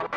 What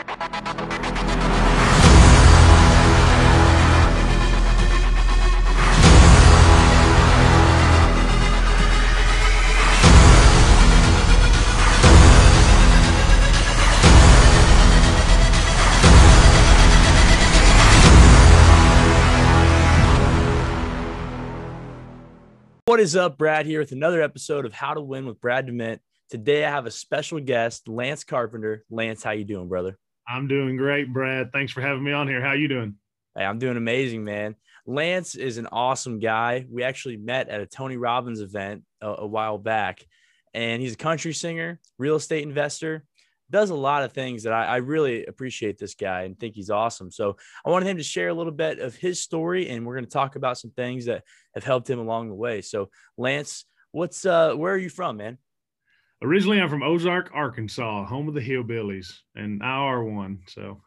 is up, Brad here with another episode of How to Win with Brad DeMint. Today, I have a special guest, Lance Carpenter. Lance, how you doing, brother? I'm doing great, Brad. Thanks for having me on here. How you doing? Hey, I'm doing amazing, man. Lance is an awesome guy. We actually met at a Tony Robbins event a while back, and he's a country singer, real estate investor, does a lot of things that I really appreciate this guy and think he's awesome. So I wanted him to share a little bit of his story, and we're going to talk about some things that have helped him along the way. So Lance, what's where are you from, man? Originally, I'm from Ozark, Arkansas, home of the Hillbillies, and I are one. So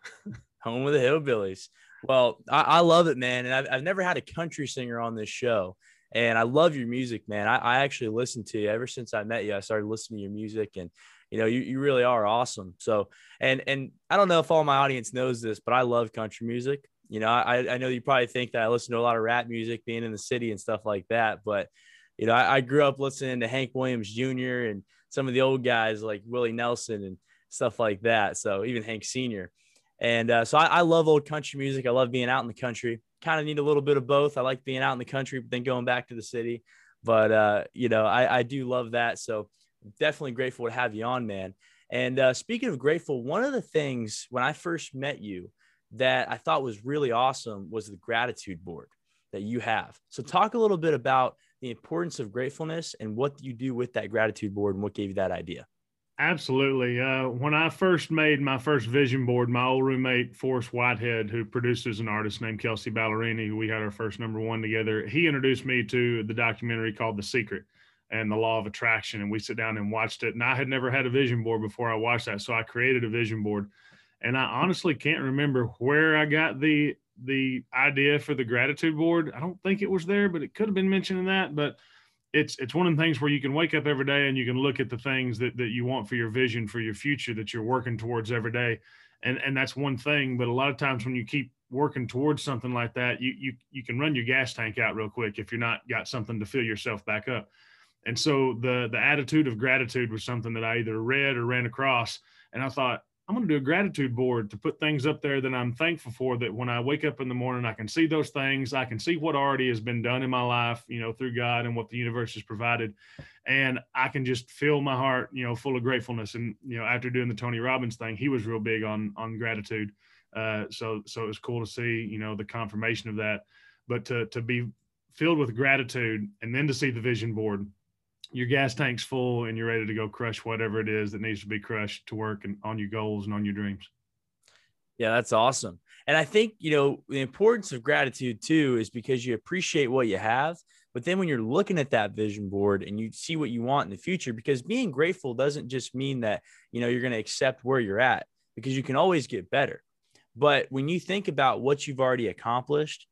home of the Hillbillies. Well, I love it, man. And I've never had a country singer on this show. And I love your music, man. I actually listened to you ever since I met you. I started listening to your music, and you know, you really are awesome. So, and I don't know if all my audience knows this, but I love country music. You know, I know you probably think that I listen to a lot of rap music being in the city and stuff like that. But, you know, I grew up listening to Hank Williams Jr. and some of the old guys like Willie Nelson and stuff like that. So even Hank Sr. And so I love old country music. I love being out in the country. Kind of need a little bit of both. I like being out in the country, but then going back to the city. But, you know, I do love that. So definitely grateful to have you on, man. And speaking of grateful, one of the things when I first met you that I thought was really awesome was the gratitude board that you have. So talk a little bit about the importance of gratefulness and what you do with that gratitude board and what gave you that idea. Absolutely. When I first made my first vision board, my old roommate, Forrest Whitehead, who produces an artist named Kelsey Ballerini, we had our first #1 together. He introduced me to the documentary called The Secret and the Law of Attraction, and we sit down and watched it. And I had never had a vision board before I watched that, so I created a vision board. And I honestly can't remember where I got the idea for the gratitude board. I don't think it was there, but it could have been mentioned in that. But it's one of the things where you can wake up every day and you can look at the things that you want for your vision, for your future, that you're working towards every day. And that's one thing. But a lot of times when you keep working towards something like that, you can run your gas tank out real quick if you're not got something to fill yourself back up. And so the attitude of gratitude was something that I either read or ran across. And I thought, I'm going to do a gratitude board to put things up there that I'm thankful for, that when I wake up in the morning, I can see those things. I can see what already has been done in my life, you know, through God and what the universe has provided. And I can just fill my heart, you know, full of gratefulness. And, you know, after doing the Tony Robbins thing, he was real big on gratitude. So it was cool to see, you know, the confirmation of that, but to be filled with gratitude and then to see the vision board. Your gas tank's full and you're ready to go crush whatever it is that needs to be crushed to work and on your goals and on your dreams. Yeah, that's awesome. And I think, you know, the importance of gratitude too, is because you appreciate what you have, but then when you're looking at that vision board and you see what you want in the future, because being grateful doesn't just mean that, you know, you're going to accept where you're at, because you can always get better. But when you think about what you've already accomplished,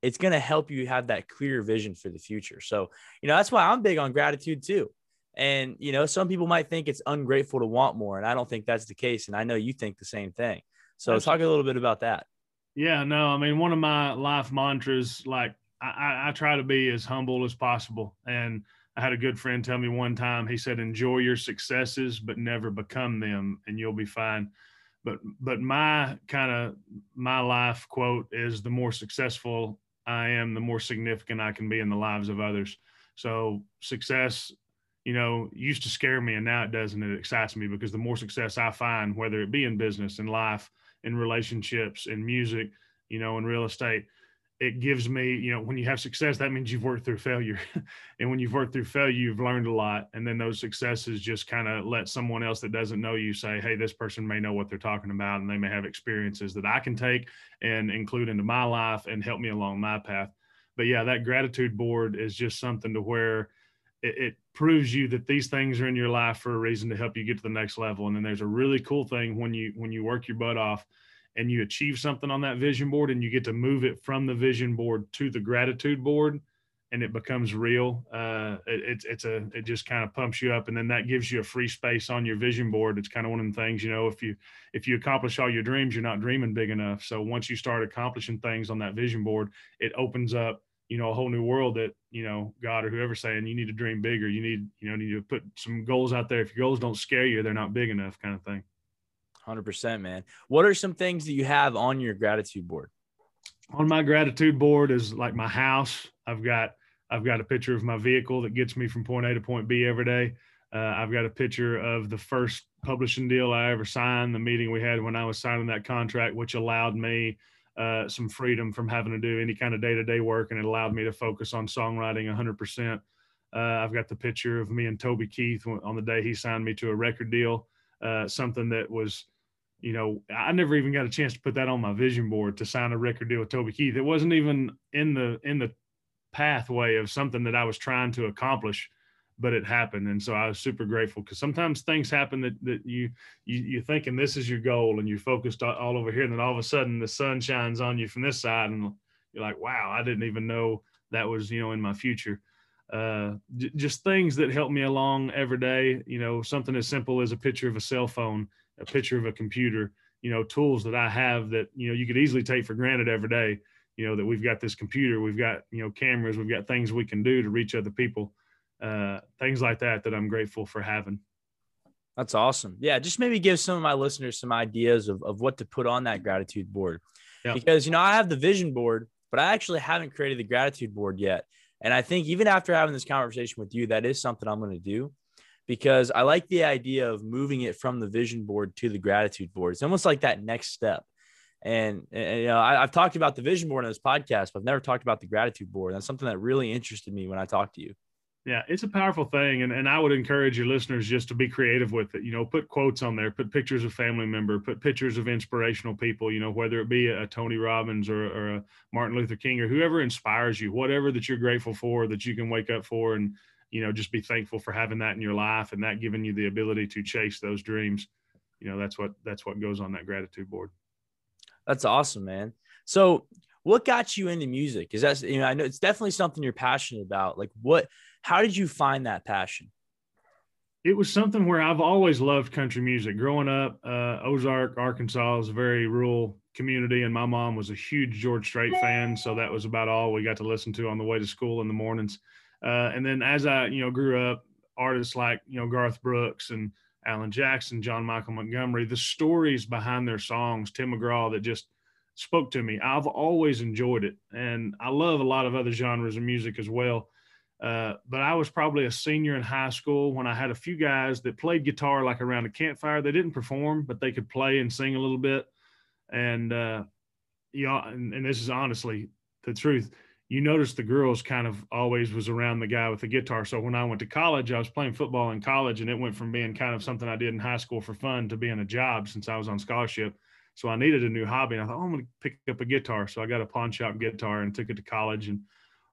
it's going to help you have that clear vision for the future. So, you know, that's why I'm big on gratitude too. And, you know, some people might think it's ungrateful to want more. And I don't think that's the case. And I know you think the same thing. So Absolutely. Talk a little bit about that. Yeah, no, I mean, one of my life mantras, like I try to be as humble as possible. And I had a good friend tell me one time, he said, enjoy your successes, but never become them, and you'll be fine. But my life quote is, the more successful I am, the more significant I can be in the lives of others. So success, you know, used to scare me, and now it doesn't. It excites me, because the more success I find, whether it be in business, in life, in relationships, in music, you know, in real estate, it gives me, you know, when you have success, that means you've worked through failure. And when you've worked through failure, you've learned a lot. And then those successes just kind of let someone else that doesn't know you say, hey, this person may know what they're talking about, and they may have experiences that I can take and include into my life and help me along my path. But yeah, that gratitude board is just something to where it proves you that these things are in your life for a reason, to help you get to the next level. And then there's a really cool thing when you work your butt off and you achieve something on that vision board, and you get to move it from the vision board to the gratitude board. and it becomes real. It just kind of pumps you up, and then that gives you a free space on your vision board. It's kind of one of the things, you know, if you accomplish all your dreams, you're not dreaming big enough. So once you start accomplishing things on that vision board, it opens up, you know, a whole new world that, you know, God or whoever's saying you need to dream bigger. You need to put some goals out there. If your goals don't scare you, they're not big enough, kind of thing. 100%, man. What are some things that you have on your gratitude board? On my gratitude board is like my house. I've got a picture of my vehicle that gets me from point A to point B every day. I've got a picture of the first publishing deal I ever signed, the meeting we had when I was signing that contract, which allowed me some freedom from having to do any kind of day-to-day work, and it allowed me to focus on songwriting 100%. I've got the picture of me and Toby Keith on the day he signed me to a record deal, something that was, you know, I never even got a chance to put that on my vision board, to sign a record deal with Toby Keith. It wasn't even in the pathway of something that I was trying to accomplish, but it happened. And so I was super grateful, because sometimes things happen that you're thinking this is your goal and you're focused all over here, and then all of a sudden the sun shines on you from this side and you're like, wow, I didn't even know that was, you know, in my future. Just things that help me along every day, you know, something as simple as a picture of a cell phone, a picture of a computer, you know, tools that I have that, you know, you could easily take for granted every day. You know, that we've got this computer, we've got, you know, cameras, we've got things we can do to reach other people, things like that I'm grateful for having. That's awesome. Yeah. Just maybe give some of my listeners some ideas of what to put on that gratitude board, yeah. Because, you know, I have the vision board, but I actually haven't created the gratitude board yet. And I think even after having this conversation with you, that is something I'm going to do, because I like the idea of moving it from the vision board to the gratitude board. It's almost like that next step. And you know, I've talked about the vision board in this podcast, but I've never talked about the gratitude board. That's something that really interested me when I talked to you. Yeah, it's a powerful thing. And I would encourage your listeners just to be creative with it. You know, put quotes on there, put pictures of family member, put pictures of inspirational people, you know, whether it be a Tony Robbins or a Martin Luther King or whoever inspires you, whatever that you're grateful for, that you can wake up for, and, you know, just be thankful for having that in your life and that giving you the ability to chase those dreams. You know, that's what goes on that gratitude board. That's awesome, man. So what got you into music? Is that, you know, I know it's definitely something you're passionate about. Like how did you find that passion? It was something where I've always loved country music. Growing up, Ozark, Arkansas is a very rural community, and my mom was a huge George Strait fan. So that was about all we got to listen to on the way to school in the mornings. And then as I, you know, grew up, artists like, you know, Garth Brooks and Alan Jackson, John Michael Montgomery, the stories behind their songs, Tim McGraw, that just spoke to me. I've always enjoyed it. And I love a lot of other genres of music as well. But I was probably a senior in high school when I had a few guys that played guitar, like around a campfire. They didn't perform, but they could play and sing a little bit. And, you know, and this is honestly the truth. You notice the girls kind of always was around the guy with the guitar. So when I went to college, I was playing football in college, and it went from being kind of something I did in high school for fun to being a job since I was on scholarship. So I needed a new hobby, and I thought, oh, I'm going to pick up a guitar. So I got a pawn shop guitar and took it to college and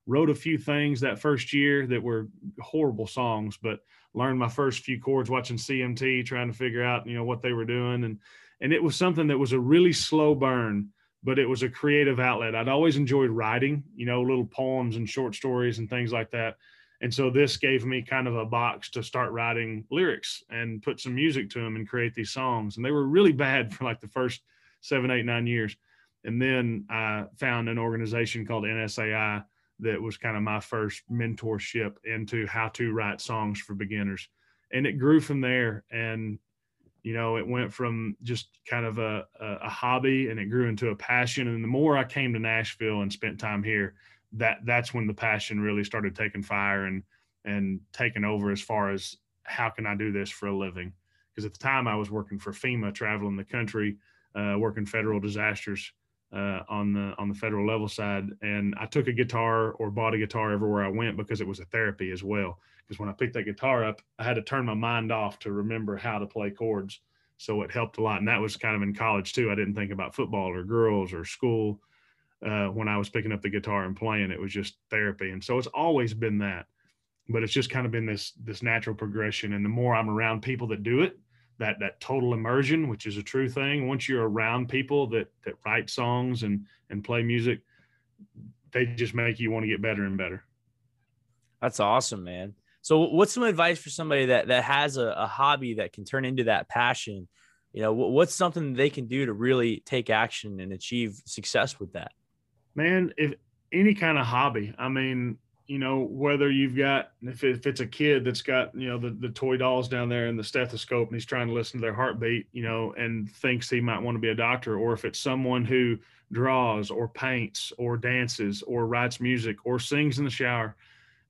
wrote a few things that first year that were horrible songs, but learned my first few chords watching CMT, trying to figure out, you know, what they were doing. And it was something that was a really slow burn, but it was a creative outlet. I'd always enjoyed writing, you know, little poems and short stories and things like that. And so this gave me kind of a box to start writing lyrics and put some music to them and create these songs. And they were really bad for like the first 7, 8, 9 years. And then I found an organization called NSAI that was kind of my first mentorship into how to write songs for beginners. And it grew from there. And you know, it went from just kind of a hobby, and it grew into a passion. And the more I came to Nashville and spent time here, that's when the passion really started taking fire and taking over as far as how can I do this for a living? Because at the time I was working for FEMA, traveling the country, working federal disasters on the federal level side. And I took a guitar or bought a guitar everywhere I went because it was a therapy as well. Because when I picked that guitar up, I had to turn my mind off to remember how to play chords. So it helped a lot. And that was kind of in college too. I didn't think about football or girls or school when I was picking up the guitar and playing. It was just therapy. And so it's always been that, but it's just kind of been this natural progression. And the more I'm around people that do it, that total immersion, which is a true thing. Once you're around people that write songs and play music, they just make you want to get better and better. That's awesome, man. So what's some advice for somebody that has a hobby that can turn into that passion? You know, what's something they can do to really take action and achieve success with that? Man, if any kind of hobby, I mean, you know, whether you've got, if it's a kid that's got, you know, the toy dolls down there and the stethoscope and he's trying to listen to their heartbeat, you know, and thinks he might want to be a doctor, or if it's someone who draws or paints or dances or writes music or sings in the shower,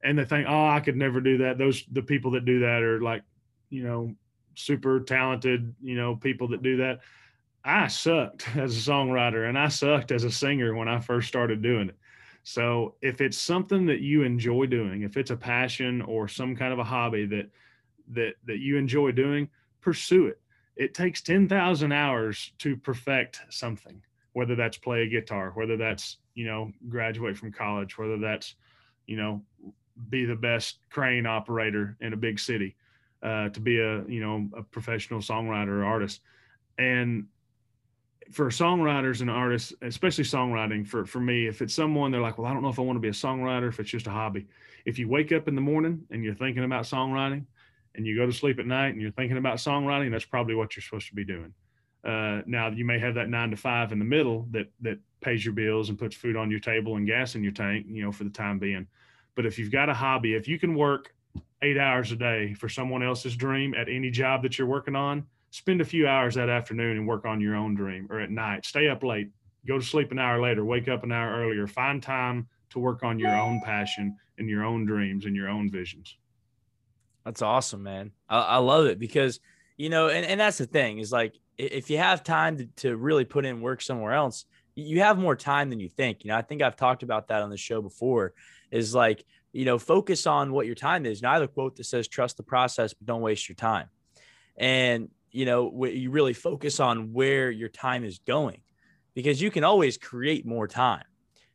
and they think, oh, I could never do that. The people that do that are like, you know, super talented, you know, people that do that. I sucked as a songwriter and I sucked as a singer when I first started doing it. So if it's something that you enjoy doing, if it's a passion or some kind of a hobby that you enjoy doing, pursue it. It takes 10,000 hours to perfect something, whether that's play a guitar, whether that's, you know, graduate from college, whether that's, you know, be the best crane operator in a big city, to be a, you know, a professional songwriter or artist. And for songwriters and artists, especially songwriting, for me, if it's someone, they're like, well, I don't know if I want to be a songwriter, if it's just a hobby. If you wake up in the morning and you're thinking about songwriting and you go to sleep at night and you're thinking about songwriting, that's probably what you're supposed to be doing. Now you may have that 9 to 5 in the middle that pays your bills and puts food on your table and gas in your tank, you know, for the time being. But if you've got a hobby, if you can work 8 hours a day for someone else's dream at any job that you're working on, spend a few hours that afternoon and work on your own dream, or at night, stay up late, go to sleep an hour later, wake up an hour earlier, find time to work on your own passion and your own dreams and your own visions. That's awesome, man. I love it because, you know, and that's the thing is like, if you have time to really put in work somewhere else, you have more time than you think. You know, I think I've talked about that on the show before, is like, you know, focus on what your time is. Now, I have a quote that says, trust the process, but don't waste your time. And, you know, you really focus on where your time is going, because you can always create more time.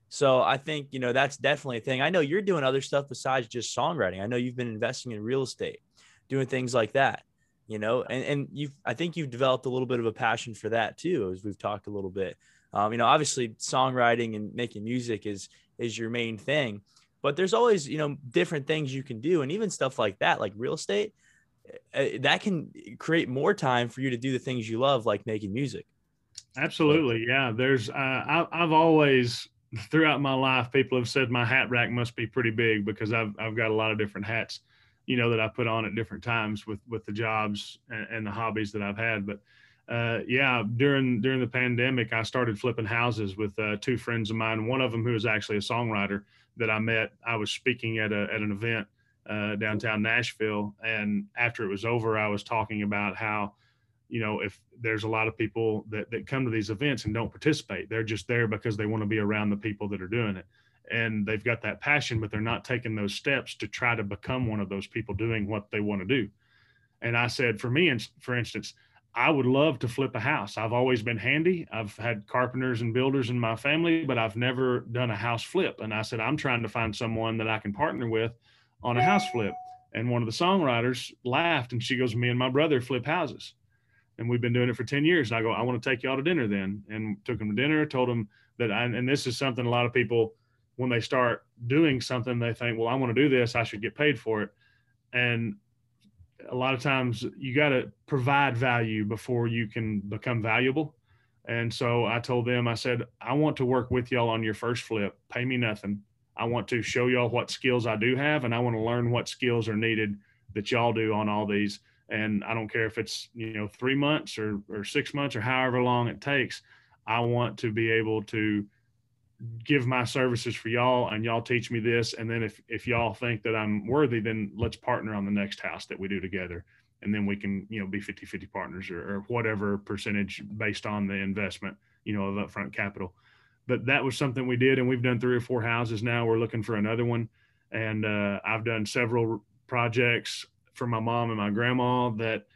So I think, you know, that's definitely a thing. I know you're doing other stuff besides just songwriting. I know you've been investing in real estate, doing things like that. You know, and I think you've developed a little bit of a passion for that too, as we've talked a little bit. You know, obviously songwriting and making music is your main thing, but there's always, you know, different things you can do. And even stuff like that, like real estate, that can create more time for you to do the things you love, like making music. Absolutely. Yeah. There's, I've always, throughout my life, people have said my hat rack must be pretty big because I've got a lot of different hats, you know, that I put on at different times with the jobs and the hobbies that I've had. But yeah, during the pandemic, I started flipping houses with two friends of mine. One of them who is actually a songwriter that I met. I was speaking at an event downtown Nashville, and after it was over, I was talking about how, you know, if there's a lot of people that come to these events and don't participate, they're just there because they want to be around the people that are doing it. And they've got that passion, but they're not taking those steps to try to become one of those people doing what they want to do. And I said, for me, for instance, I would love to flip a house. I've always been handy. I've had carpenters and builders in my family, but I've never done a house flip. And I said, I'm trying to find someone that I can partner with on a house flip. And one of the songwriters laughed and she goes, me and my brother flip houses. And we've been doing it for 10 years. And I go, I want to take y'all to dinner then. And took them to dinner, told them that, and this is something a lot of people, when they start doing something, they think, well, I want to do this, I should get paid for it. And a lot of times you got to provide value before you can become valuable. And so I told them, I said, I want to work with y'all on your first flip, pay me nothing. I want to show y'all what skills I do have, and I want to learn what skills are needed that y'all do on all these. And I don't care if it's, you know, 3 months or 6 months or however long it takes. I want to be able to give my services for y'all, and y'all teach me this. And then if y'all think that I'm worthy, then let's partner on the next house that we do together. And then we can, you know, be 50-50 partners or whatever percentage based on the investment, you know, of upfront capital. But that was something we did. And we've done 3 or 4 houses now. We're looking for another one. And I've done several projects for my mom and my grandma that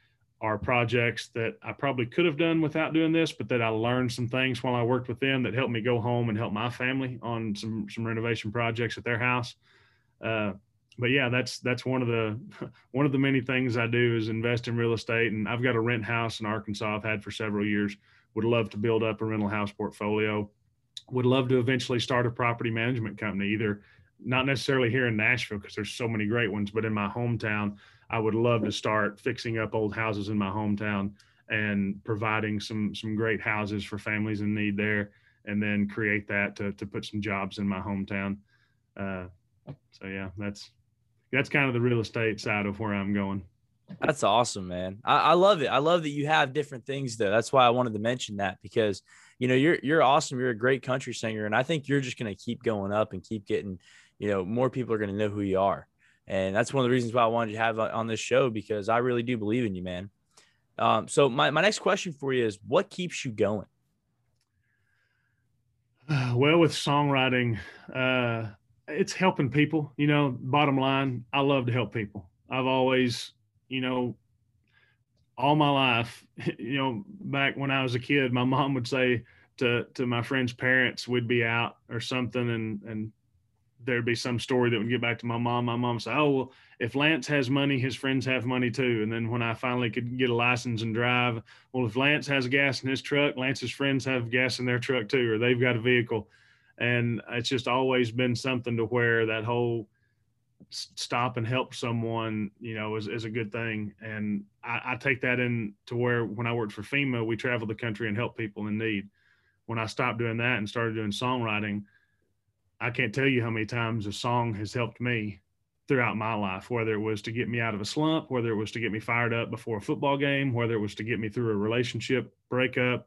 are projects that I probably could have done without doing this, but that I learned some things while I worked with them that helped me go home and help my family on some renovation projects at their house. But yeah, that's one of the many things I do is invest in real estate. And I've got a rent house in Arkansas I've had for several years. Would love to build up a rental house portfolio. Would love to eventually start a property management company, either not necessarily here in Nashville because there's so many great ones, but in my hometown, I would love to start fixing up old houses in my hometown and providing some great houses for families in need there, and then create that to put some jobs in my hometown. So yeah, that's kind of the real estate side of where I'm going. That's awesome, man. I love it. I love that you have different things though. That's why I wanted to mention that, because, you know, you're awesome. You're a great country singer. And I think you're just going to keep going up and keep getting, you know, more people are going to know who you are. And that's one of the reasons why I wanted you to have on this show, because I really do believe in you, man. So my next question for you is, what keeps you going? Well, with songwriting, it's helping people, you know, bottom line, I love to help people. I've always, you know, all my life, you know, back when I was a kid, my mom would say to my friend's parents, we'd be out or something, and there'd be some story that would get back to my mom. My mom would say, oh, well, if Lance has money, his friends have money too. And then when I finally could get a license and drive, well, if Lance has gas in his truck, Lance's friends have gas in their truck too, or they've got a vehicle. And it's just always been something to where that whole stop and help someone, you know, is a good thing. And I take that in to where when I worked for FEMA, we traveled the country and helped people in need. When I stopped doing that and started doing songwriting, I can't tell you how many times a song has helped me throughout my life, whether it was to get me out of a slump, whether it was to get me fired up before a football game, whether it was to get me through a relationship breakup,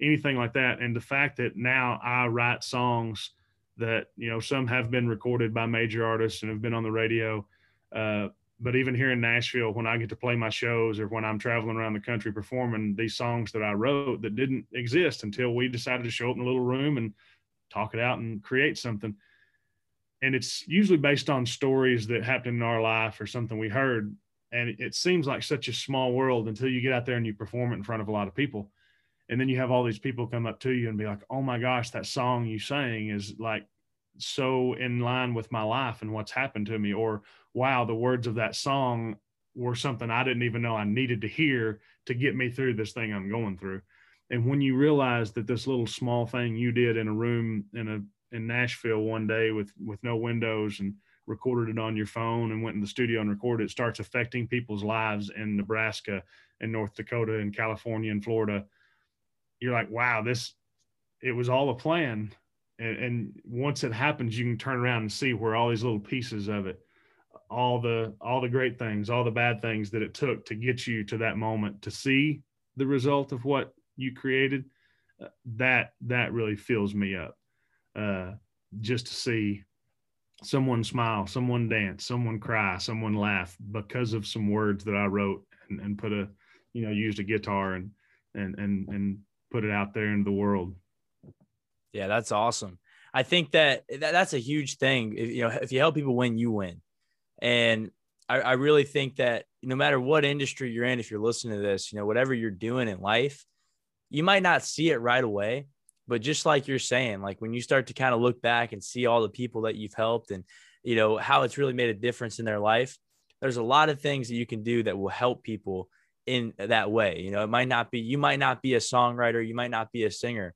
anything like that. And the fact that now I write songs that, you know, some have been recorded by major artists and have been on the radio. But even here in Nashville, when I get to play my shows or when I'm traveling around the country performing these songs that I wrote that didn't exist until we decided to show up in a little room and talk it out and create something. And it's usually based on stories that happened in our life or something we heard. And it seems like such a small world until you get out there and you perform it in front of a lot of people. And then you have all these people come up to you and be like, oh my gosh, that song you sang is like so in line with my life and what's happened to me. Or wow, the words of that song were something I didn't even know I needed to hear to get me through this thing I'm going through. And when you realize that this little small thing you did in a room in Nashville one day with no windows and recorded it on your phone and went in the studio and recorded it, starts affecting people's lives in Nebraska and North Dakota and California and Florida, you're like, wow, it was all a plan. And once it happens, you can turn around and see where all these little pieces of it, all the great things, all the bad things that it took to get you to that moment, to see the result of what you created, that really fills me up. Just to see someone smile, someone dance, someone cry, someone laugh because of some words that I wrote and put a, you know, used a guitar and put it out there into the world. Yeah, that's awesome. I think that's a huge thing. If you help people win, you win. And I really think that no matter what industry you're in, if you're listening to this, you know, whatever you're doing in life, you might not see it right away, but just like you're saying, like when you start to kind of look back and see all the people that you've helped and, you know, how it's really made a difference in their life, there's a lot of things that you can do that will help people in that way. You know, it might not be, you might not be a songwriter, you might not be a singer,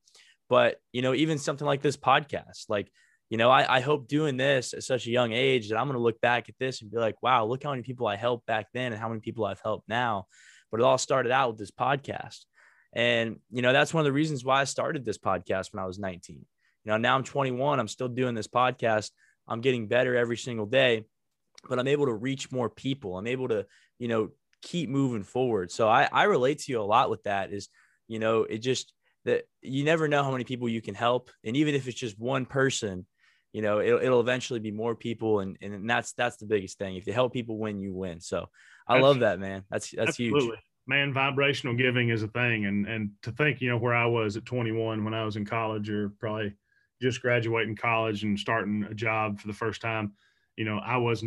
but, you know, even something like this podcast, like, you know, I hope doing this at such a young age that I'm going to look back at this and be like, wow, look how many people I helped back then and how many people I've helped now. But it all started out with this podcast. And, you know, that's one of the reasons why I started this podcast when I was 19. You know, now I'm 21. I'm still doing this podcast. I'm getting better every single day, but I'm able to reach more people. I'm able to, you know, keep moving forward. So I relate to you a lot with that is, you know, it just that you never know how many people you can help. And even if it's just one person, you know, it'll eventually be more people. And that's the biggest thing. If you help people win, you win. So I love that, man. That's huge. Man, vibrational giving is a thing. And to think, you know, where I was at 21 when I was in college or probably just graduating college and starting a job for the first time, you know, I was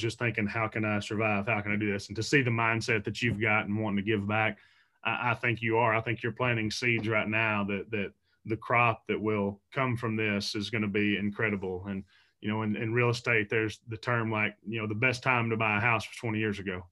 just thinking, how can I survive? How can I do this? And to see the mindset that you've got and wanting to give back, I think you are. I think you're planting seeds right now that the crop that will come from this is going to be incredible. And, you know, in real estate, there's the term like, you know, the best time to buy a house was 20 years ago.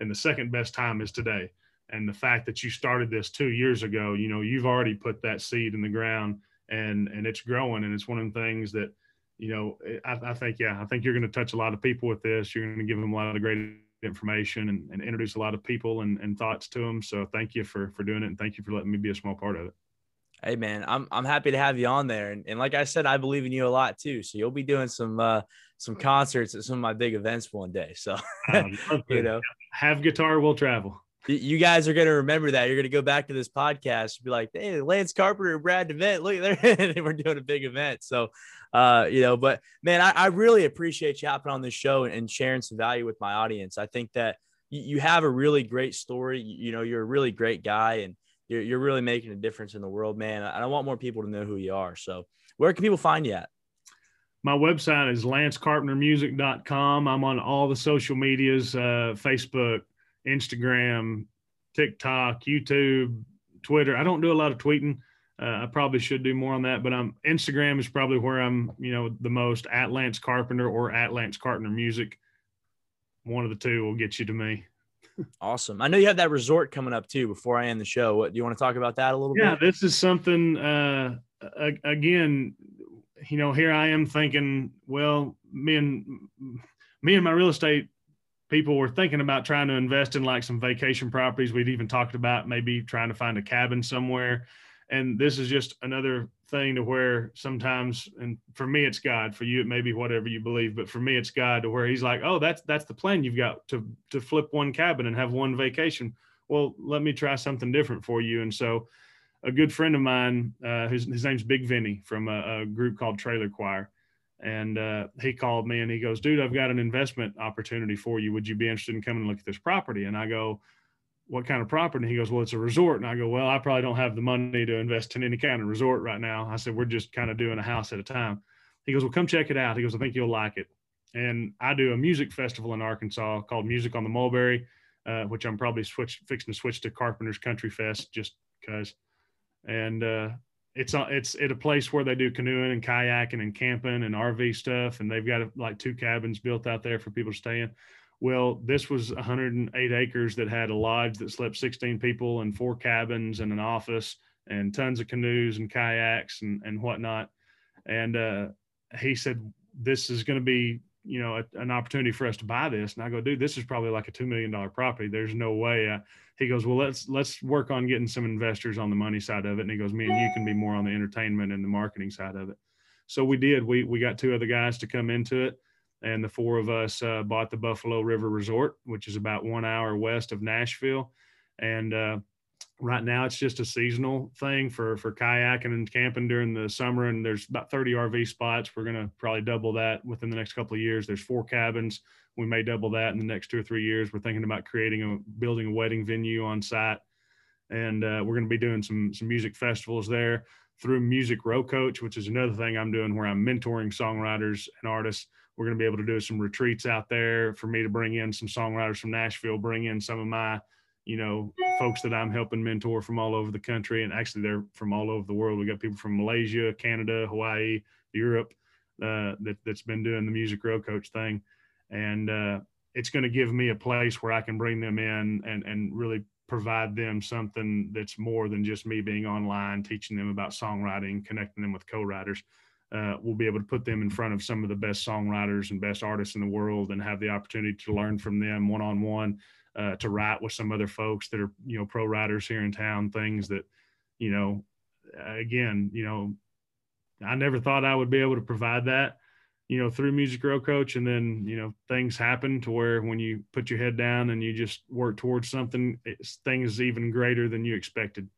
And the second best time is today. And the fact that you started this 2 years ago, you know, you've already put that seed in the ground and it's growing. And it's one of the things that, you know, I think you're going to touch a lot of people with this. You're going to give them a lot of great information and introduce a lot of people and thoughts to them. So thank you for doing it. And thank you for letting me be a small part of it. Hey man, I'm happy to have you on there. And like I said, I believe in you a lot too. So you'll be doing some concerts at some of my big events one day. So, you know, have guitar, we'll travel. You guys are going to remember that. You're going to go back to this podcast and be like, hey, Lance Carpenter, Brad DeMint, look at there. We're doing a big event. So, you know, but man, I really appreciate you hopping on this show and sharing some value with my audience. I think that you have a really great story. You know, you're a really great guy and you're really making a difference in the world, man. And I want more people to know who you are. So where can people find you at? My website is lancecarpentermusic.com. I'm on all the social medias, Facebook, Instagram, TikTok, YouTube, Twitter. I don't do a lot of tweeting. I probably should do more on that, but Instagram is probably where I'm, you know, the most, at Lance Carpenter or at Lance Carpenter Music. One of the two will get you to me. Awesome. I know you have that resort coming up too, before I end the show. What do you want to talk about that a little bit? Yeah, this is something, again, you know, here I am thinking, well, me and my real estate people were thinking about trying to invest in like some vacation properties. We'd even talked about maybe trying to find a cabin somewhere. And this is just another thing to where sometimes, and for me, it's God, for you, it may be whatever you believe, but for me, it's God, to where he's like, oh, that's the plan. You've got to flip one cabin and have one vacation. Well, let me try something different for you. And so a good friend of mine, his name's Big Vinny, from a group called Trailer Choir. And he called me and he goes, dude, I've got an investment opportunity for you. Would you be interested in coming and look at this property? And I go, what kind of property? And he goes, well, it's a resort. And I go, well, I probably don't have the money to invest in any kind of resort right now. I said, we're just kind of doing a house at a time. He goes, well, come check it out. He goes, I think you'll like it. And I do a music festival in Arkansas called Music on the Mulberry, which I'm probably fixing to switch to Carpenter's Country Fest just because. And, it's a place where they do canoeing and kayaking and camping and RV stuff. And they've got like two cabins built out there for people to stay in. Well, this was 108 acres that had a lodge that slept 16 people and four cabins and an office and tons of canoes and kayaks and whatnot. And he said, this is going to be, you know, an opportunity for us to buy this. And I go, dude, this is probably like a $2 million property. There's no way. He goes, well, let's work on getting some investors on the money side of it. And he goes, me and you can be more on the entertainment and the marketing side of it. So we did. We got two other guys to come into it. And the four of us bought the Buffalo River Resort, which is about 1 hour west of Nashville. And right now it's just a seasonal thing for kayaking and camping during the summer. And there's about 30 RV spots. We're going to probably double that within the next couple of years. There's four cabins. We may double that in the next 2 or 3 years. We're thinking about building a wedding venue on site. And we're going to be doing some music festivals there through Music Row Coach, which is another thing I'm doing where I'm mentoring songwriters and artists. We're going to be able to do some retreats out there for me to bring in some songwriters from Nashville, bring in some of my, you know, folks that I'm helping mentor from all over the country. And actually they're from all over the world. We got people from Malaysia, Canada, Hawaii, Europe, that's been doing the Music Row Coach thing. And it's going to give me a place where I can bring them in and really provide them something that's more than just me being online, teaching them about songwriting, connecting them with co-writers. We'll be able to put them in front of some of the best songwriters and best artists in the world and have the opportunity to learn from them one-on-one, to write with some other folks that are, you know, pro writers here in town, things that, you know, again, you know, I never thought I would be able to provide that, you know, through Music Row Coach. And then, you know, things happen to where when you put your head down and you just work towards something, things even greater than you expected,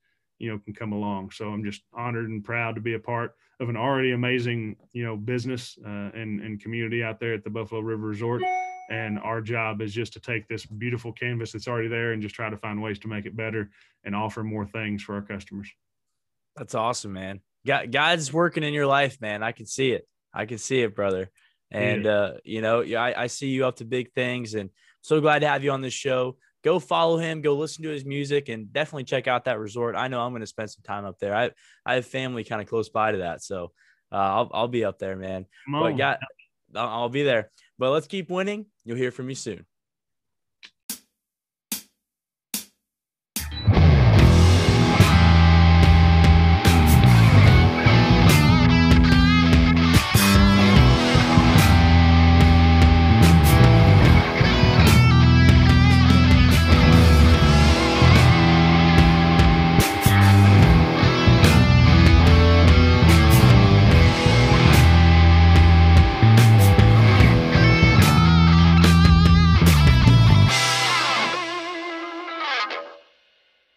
you know, can come along. So I'm just honored and proud to be a part of an already amazing, you know, business and community out there at the Buffalo River Resort. And our job is just to take this beautiful canvas that's already there and just try to find ways to make it better and offer more things for our customers. That's awesome, man. God's working in your life, man. I can see it. I can see it, brother. And, yeah. You know, I see you up to big things, and so glad to have you on this show. Go follow him, go listen to his music, and definitely check out that resort. I know I'm going to spend some time up there. I have family kind of close by to that. So I'll be up there, man. But I'll be there, but let's keep winning. You'll hear from me soon.